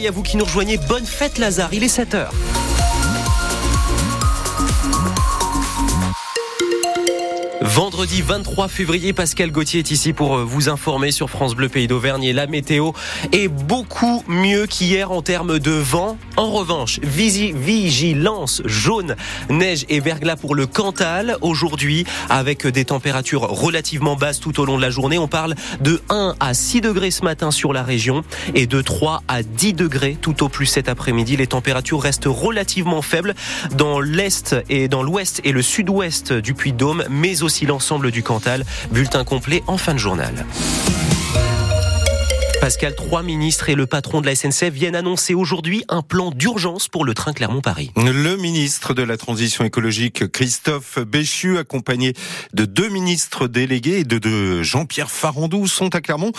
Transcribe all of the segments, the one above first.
Et à vous qui nous rejoignez, bonne fête Lazare, il est 7h. Vendredi 23 février, Pascal Gauthier est ici pour vous informer sur France Bleu Pays d'Auvergne, et la météo est beaucoup mieux qu'hier en termes de vent. En revanche, vigilance jaune, neige et verglas pour le Cantal aujourd'hui, avec des températures relativement basses tout au long de la journée. On parle de 1 à 6 degrés ce matin sur la région et de 3 à 10 degrés tout au plus cet après-midi. Les températures restent relativement faibles dans l'est et dans l'ouest et le sud-ouest du Puy-de-Dôme, mais aussi l'ensemble du Cantal. Bulletin complet en fin de journal. Pascal, 3 ministres et le patron de la SNCF viennent annoncer aujourd'hui un plan d'urgence pour le train Clermont-Paris. Le ministre de la Transition écologique, Christophe Béchu, accompagné de 2 ministres délégués et de Jean-Pierre Farandou, sont à Clermont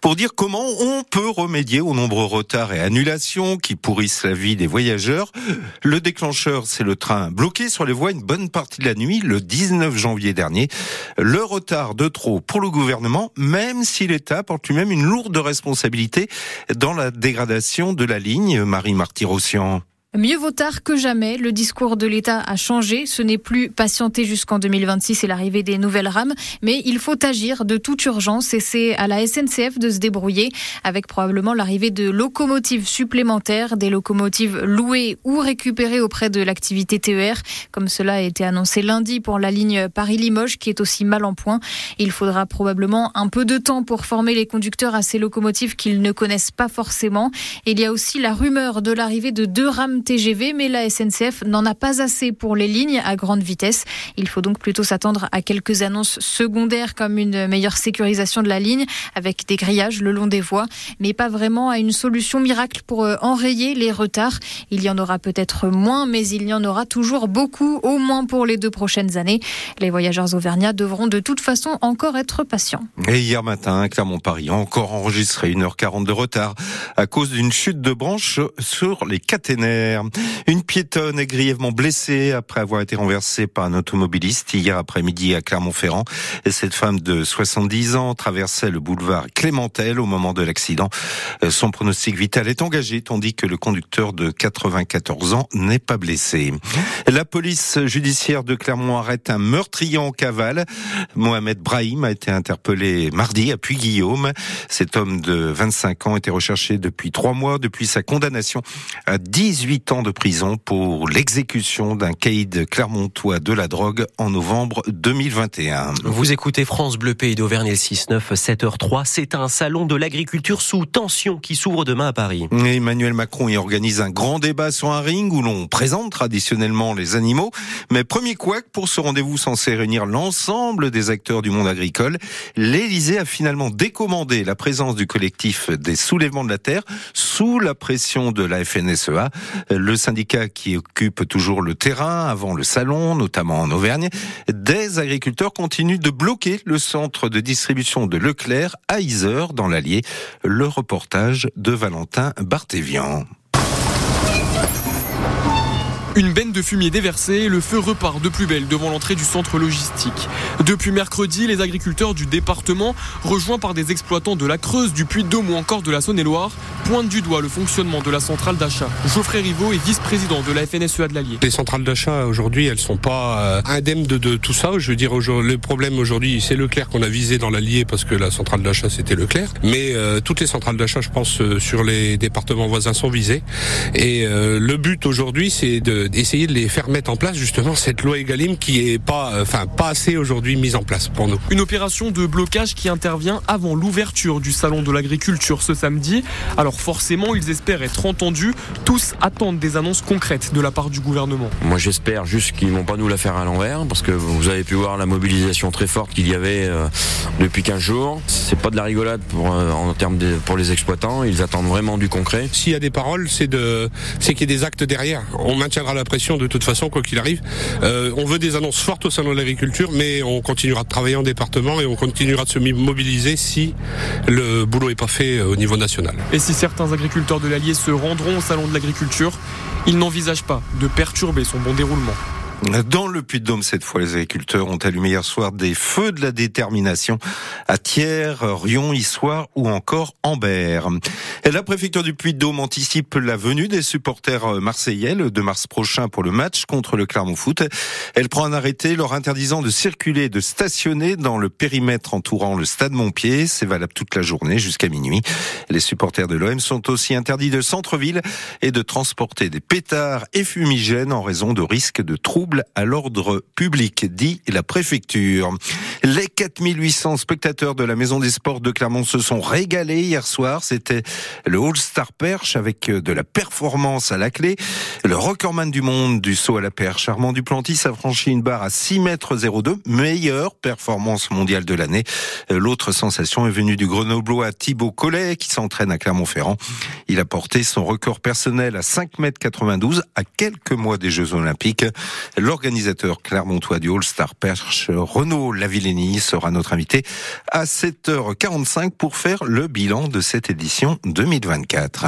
pour dire comment on peut remédier aux nombreux retards et annulations qui pourrissent la vie des voyageurs. Le déclencheur, c'est le train bloqué sur les voies une bonne partie de la nuit, le 19 janvier dernier. Le retard de trop pour le gouvernement, même si l'État porte lui-même une lourde responsabilité dans la dégradation de la ligne. Marie Martyrossian. Mieux vaut tard que jamais, le discours de l'État a changé, ce n'est plus patienter jusqu'en 2026 et l'arrivée des nouvelles rames, mais il faut agir de toute urgence et c'est à la SNCF de se débrouiller, avec probablement l'arrivée de locomotives supplémentaires, des locomotives louées ou récupérées auprès de l'activité TER, comme cela a été annoncé lundi pour la ligne Paris-Limoges qui est aussi mal en point. Il faudra probablement un peu de temps pour former les conducteurs à ces locomotives qu'ils ne connaissent pas forcément. Il y a aussi la rumeur de l'arrivée de 2 rames TGV, mais la SNCF n'en a pas assez pour les lignes à grande vitesse. Il faut donc plutôt s'attendre à quelques annonces secondaires comme une meilleure sécurisation de la ligne avec des grillages le long des voies, mais pas vraiment à une solution miracle pour enrayer les retards. Il y en aura peut-être moins, mais il y en aura toujours beaucoup, au moins pour les 2 prochaines années. Les voyageurs auvergnats devront de toute façon encore être patients. Et hier matin, Clermont-Paris a encore enregistré 1h40 de retard à cause d'une chute de branche sur les caténaires. Une piétonne est grièvement blessée après avoir été renversée par un automobiliste hier après-midi à Clermont-Ferrand. Cette femme de 70 ans traversait le boulevard Clémentel au moment de l'accident. Son pronostic vital est engagé, tandis que le conducteur de 94 ans n'est pas blessé. La police judiciaire de Clermont arrête un meurtrier en cavale. Mohamed Brahim a été interpellé mardi à Puy-Guillaume. Cet homme de 25 ans était recherché depuis 3 mois, depuis sa condamnation à 18 ans de prison pour l'exécution d'un caïd clermontois de la drogue en novembre 2021. Vous écoutez France Bleu Pays d'Auvergne, 6-9, 7h03. C'est un salon de l'agriculture sous tension qui s'ouvre demain à Paris. Et Emmanuel Macron y organise un grand débat sur un ring où l'on présente traditionnellement les animaux. Mais premier couac pour ce rendez-vous censé réunir l'ensemble des acteurs du monde agricole. L'Élysée a finalement décommandé la présence du collectif des soulèvements de la terre sous la pression de la FNSEA. Le syndicat qui occupe toujours le terrain avant le salon, notamment en Auvergne. Des agriculteurs continuent de bloquer le centre de distribution de Leclerc à Yzeure dans l'Allier. Le reportage de Valentin Barthévian. Une benne de fumier déversée, le feu repart de plus belle devant l'entrée du centre logistique. Depuis mercredi, les agriculteurs du département, rejoints par des exploitants de la Creuse, du Puy-de-Dôme ou encore de la Saône-et-Loire, pointent du doigt le fonctionnement de la centrale d'achat. Geoffrey Rivaud est vice-président de la FNSEA de l'Allier. Les centrales d'achat aujourd'hui, elles sont pas indemnes de tout ça. Je veux dire, le problème aujourd'hui, c'est Leclerc qu'on a visé dans l'Allier parce que la centrale d'achat c'était Leclerc. Mais toutes les centrales d'achat, je pense, sur les départements voisins sont visées. Et le but aujourd'hui, c'est d'essayer de les faire mettre en place justement cette loi Egalim qui est pas assez aujourd'hui mise en place pour nous. Une opération de blocage qui intervient avant l'ouverture du salon de l'agriculture ce samedi. Alors forcément, ils espèrent être entendus. Tous attendent des annonces concrètes de la part du gouvernement. Moi, j'espère juste qu'ils vont pas nous la faire à l'envers parce que vous avez pu voir la mobilisation très forte qu'il y avait depuis 15 jours. C'est pas de la rigolade pour les exploitants. Ils attendent vraiment du concret. S'il y a des paroles, c'est qu'il y ait des actes derrière. On maintiendra la pression de toute façon quoi qu'il arrive. On veut des annonces fortes au salon de l'agriculture, mais on continuera de travailler en département et on continuera de se mobiliser si le boulot n'est pas fait au niveau national. Et si certains agriculteurs de l'Allier se rendront au salon de l'agriculture, ils n'envisagent pas de perturber son bon déroulement. Dans le Puy-de-Dôme, cette fois, les agriculteurs ont allumé hier soir des feux de la détermination à Thiers, Rion, Issoire ou encore Ambert. Et la préfecture du Puy-de-Dôme anticipe la venue des supporters marseillais le 2 mars prochain pour le match contre le Clermont Foot. Elle prend un arrêté leur interdisant de circuler et de stationner dans le périmètre entourant le stade Montpied. C'est valable toute la journée jusqu'à minuit. Les supporters de l'OM sont aussi interdits de centre-ville et de transporter des pétards et fumigènes en raison de risques de troubles à l'ordre public, dit la préfecture. Les 4800 spectateurs de la Maison des Sports de Clermont se sont régalés hier soir. C'était le All-Star Perche avec de la performance à la clé. Le recordman du monde du saut à la perche, Armand Duplantis, a franchi une barre à 6,02 m, meilleure performance mondiale de l'année. L'autre sensation est venue du grenoblois Thibaut Collet qui s'entraîne à Clermont-Ferrand. Il a porté son record personnel à 5,92 m à quelques mois des Jeux Olympiques. L'organisateur clermontois du All-Star Perche, Renaud Lavilléni, sera notre invité à 7h45 pour faire le bilan de cette édition 2024.